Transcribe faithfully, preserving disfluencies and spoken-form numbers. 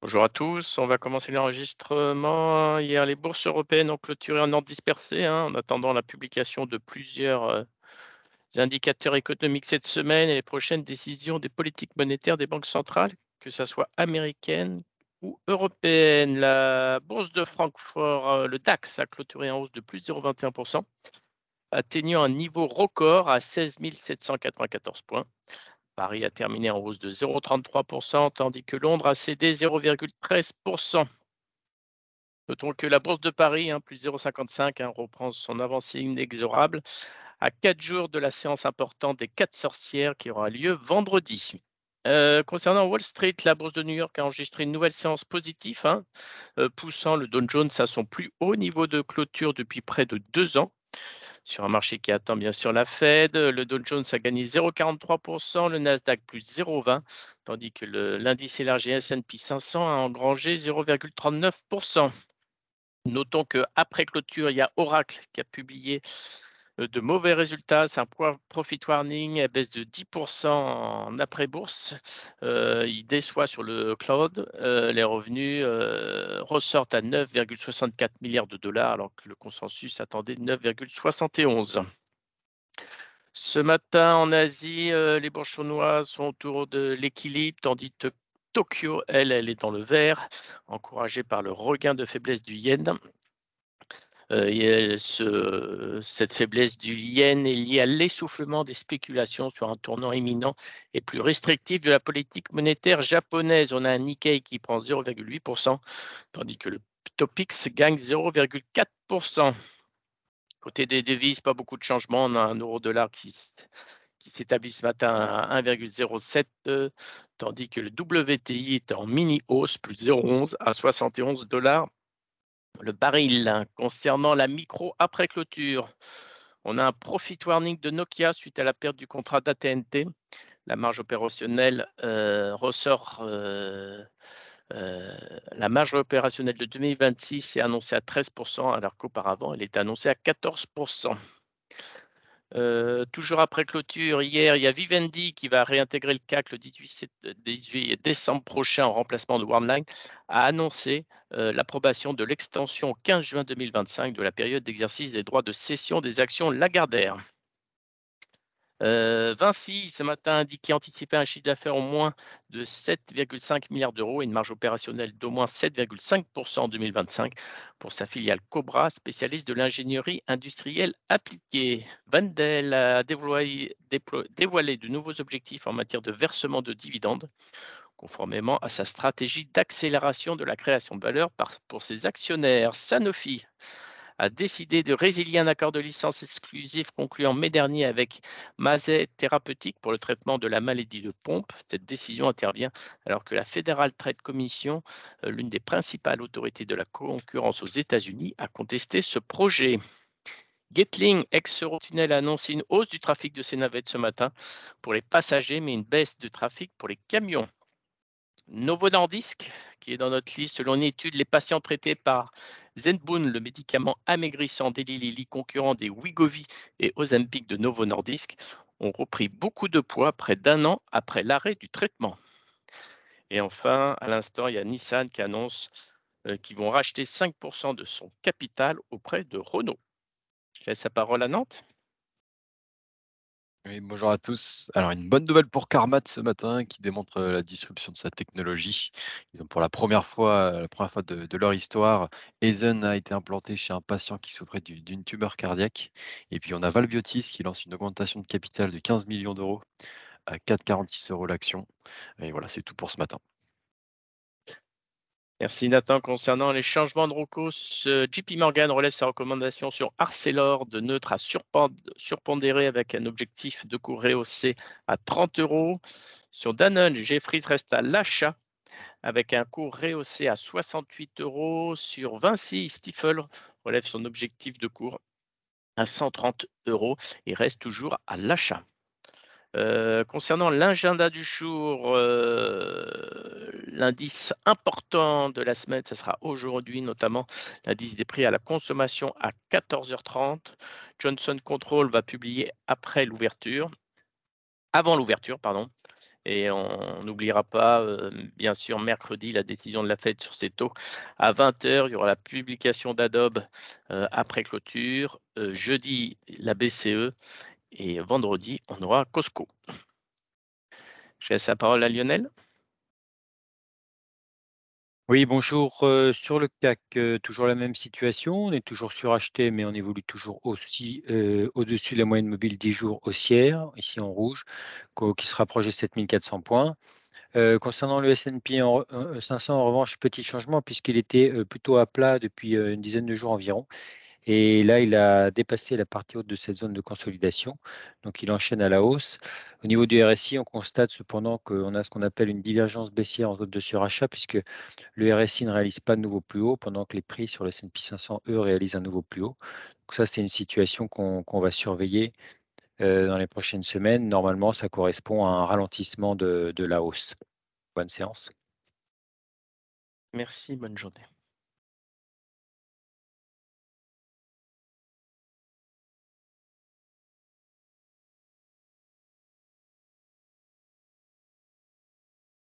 Bonjour à tous, on va commencer l'enregistrement. Hier, les bourses européennes ont clôturé en ordre dispersé, hein, en attendant la publication de plusieurs euh, indicateurs économiques cette semaine et les prochaines décisions des politiques monétaires des banques centrales, que ce soit américaine ou européenne. La bourse de Francfort, euh, le DAX, a clôturé en hausse de plus zéro virgule vingt et un pour cent, atteignant un niveau record à seize mille sept cent quatre-vingt-quatorze points. Paris a terminé en hausse de zéro virgule trente-trois pour cent, tandis que Londres a cédé zéro virgule treize pour cent. Notons que la bourse de Paris, hein, plus zéro virgule cinquante-cinq, hein, reprend son avancée inexorable à quatre jours de la séance importante des quatre sorcières qui aura lieu vendredi. Euh, concernant Wall Street, la bourse de New York a enregistré une nouvelle séance positive, hein, euh, poussant le Dow Jones à son plus haut niveau de clôture depuis près de deux ans. Sur un marché qui attend bien sûr la Fed, le Dow Jones a gagné zéro virgule quarante-trois pour cent, le Nasdaq plus zéro virgule vingt, tandis que le, l'indice élargi S and P cinq cents a engrangé zéro virgule trente-neuf pour cent. Notons qu'après clôture, il y a Oracle qui a publié de mauvais résultats. C'est un profit warning, elle baisse de dix pour cent en après-bourse. Euh, il déçoit sur le cloud. Euh, les revenus euh, ressortent à neuf virgule soixante-quatre milliards de dollars, alors que le consensus attendait neuf virgule soixante et onze. Ce matin, en Asie, euh, les bourses chinoises sont autour de l'équilibre, tandis que Tokyo, elle, elle est dans le vert, encouragée par le regain de faiblesse du yen. Euh, ce, cette faiblesse du yen est liée à l'essoufflement des spéculations sur un tournant imminent et plus restrictif de la politique monétaire japonaise. On a un Nikkei qui prend zéro virgule huit pour cent, tandis que le Topix gagne zéro virgule quatre pour cent. Côté des devises, pas beaucoup de changements. On a un euro-dollar qui, qui s'établit ce matin à un virgule zéro sept, euh, tandis que le W T I est en mini-hausse, plus zéro virgule onze à soixante et onze dollars. Le baril. Concernant la micro après clôture, on a un profit warning de Nokia suite à la perte du contrat d'A T and T. La marge opérationnelle euh, ressort. Euh, euh, la marge opérationnelle de deux mille vingt-six est annoncée à treize pour cent, alors qu'auparavant elle était annoncée à quatorze pour cent. Euh, toujours après clôture, hier, il y a Vivendi qui va réintégrer le C A C le dix-huit décembre prochain en remplacement de Warnline, a annoncé euh, l'approbation de l'extension au quinze juin deux mille vingt-cinq de la période d'exercice des droits de cession des actions Lagardère. Euh, Vinci, ce matin, a indiqué anticiper un chiffre d'affaires au moins de sept virgule cinq milliards d'euros et une marge opérationnelle d'au moins sept virgule cinq pour cent en deux mille vingt-cinq pour sa filiale Cobra, spécialiste de l'ingénierie industrielle appliquée. Vandel a dévoilé, déplo, dévoilé de nouveaux objectifs en matière de versement de dividendes, conformément à sa stratégie d'accélération de la création de valeur par, pour ses actionnaires. Sanofi a décidé de résilier un accord de licence exclusif conclu en mai dernier avec Mazet Thérapeutique pour le traitement de la maladie de Pompe. Cette décision intervient alors que la Federal Trade Commission, l'une des principales autorités de la concurrence aux États-Unis, a contesté ce projet. Gatling, ex-Eurotunnel, a annoncé une hausse du trafic de ses navettes ce matin pour les passagers, mais une baisse de trafic pour les camions. Novo Nordisk, qui est dans notre liste, selon une étude, les patients traités par Zenbun, le médicament amaigrissant d'Eli concurrent des Wegovy et Ozempic de Novo Nordisk, ont repris beaucoup de poids près d'un an après l'arrêt du traitement. Et enfin, à l'instant, il y a Nissan qui annonce euh, qu'ils vont racheter cinq pour cent de son capital auprès de Renault. Je laisse la parole à Nantes. Oui, bonjour à tous. Alors, une bonne nouvelle pour Carmat ce matin qui démontre la disruption de sa technologie. Ils ont pour la première fois, la première fois de, de leur histoire, Aizen a été implanté chez un patient qui souffrait du, d'une tumeur cardiaque. Et puis, on a Valbiotis qui lance une augmentation de capital de quinze millions d'euros à quatre virgule quarante-six euros l'action. Et voilà, c'est tout pour ce matin. Merci Nathan. Concernant les changements de recours, J P. Morgan relève sa recommandation sur Arcelor de neutre à surpondérer avec un objectif de cours rehaussé à trente euros. Sur Danone, Jeffries reste à l'achat avec un cours rehaussé à soixante-huit euros. Sur Vinci, Stifel relève son objectif de cours à cent trente euros et reste toujours à l'achat. Euh, concernant l'agenda du jour, euh, l'indice important de la semaine, ce sera aujourd'hui notamment l'indice des prix à la consommation à quatorze heures trente. Johnson Control va publier après l'ouverture, avant l'ouverture, pardon. Et on n'oubliera pas, euh, bien sûr, mercredi, la décision de la Fed sur ses taux. À vingt heures, il y aura la publication d'Adobe euh, après clôture. Euh, jeudi, la B C E. Et vendredi, on aura Costco. Je laisse la parole à Lionel. Oui, bonjour. Euh, sur le C A C, euh, toujours la même situation. On est toujours suracheté, mais on évolue toujours aussi euh, au-dessus de la moyenne mobile dix jours haussière, ici en rouge, qui se rapproche de sept mille quatre cents points. Euh, concernant le S and P cinq cents, en revanche, petit changement, puisqu'il était euh, plutôt à plat depuis euh, une dizaine de jours environ. Et là, il a dépassé la partie haute de cette zone de consolidation. Donc, il enchaîne à la hausse. Au niveau du R S I, on constate cependant qu'on a ce qu'on appelle une divergence baissière en zone de surachat, puisque le R S I ne réalise pas de nouveau plus haut, pendant que les prix sur le S and P cinq cents, eux, réalisent un nouveau plus haut. Donc, ça, c'est une situation qu'on, qu'on va surveiller euh, dans les prochaines semaines. Normalement, ça correspond à un ralentissement de, de la hausse. Bonne séance. Merci, bonne journée.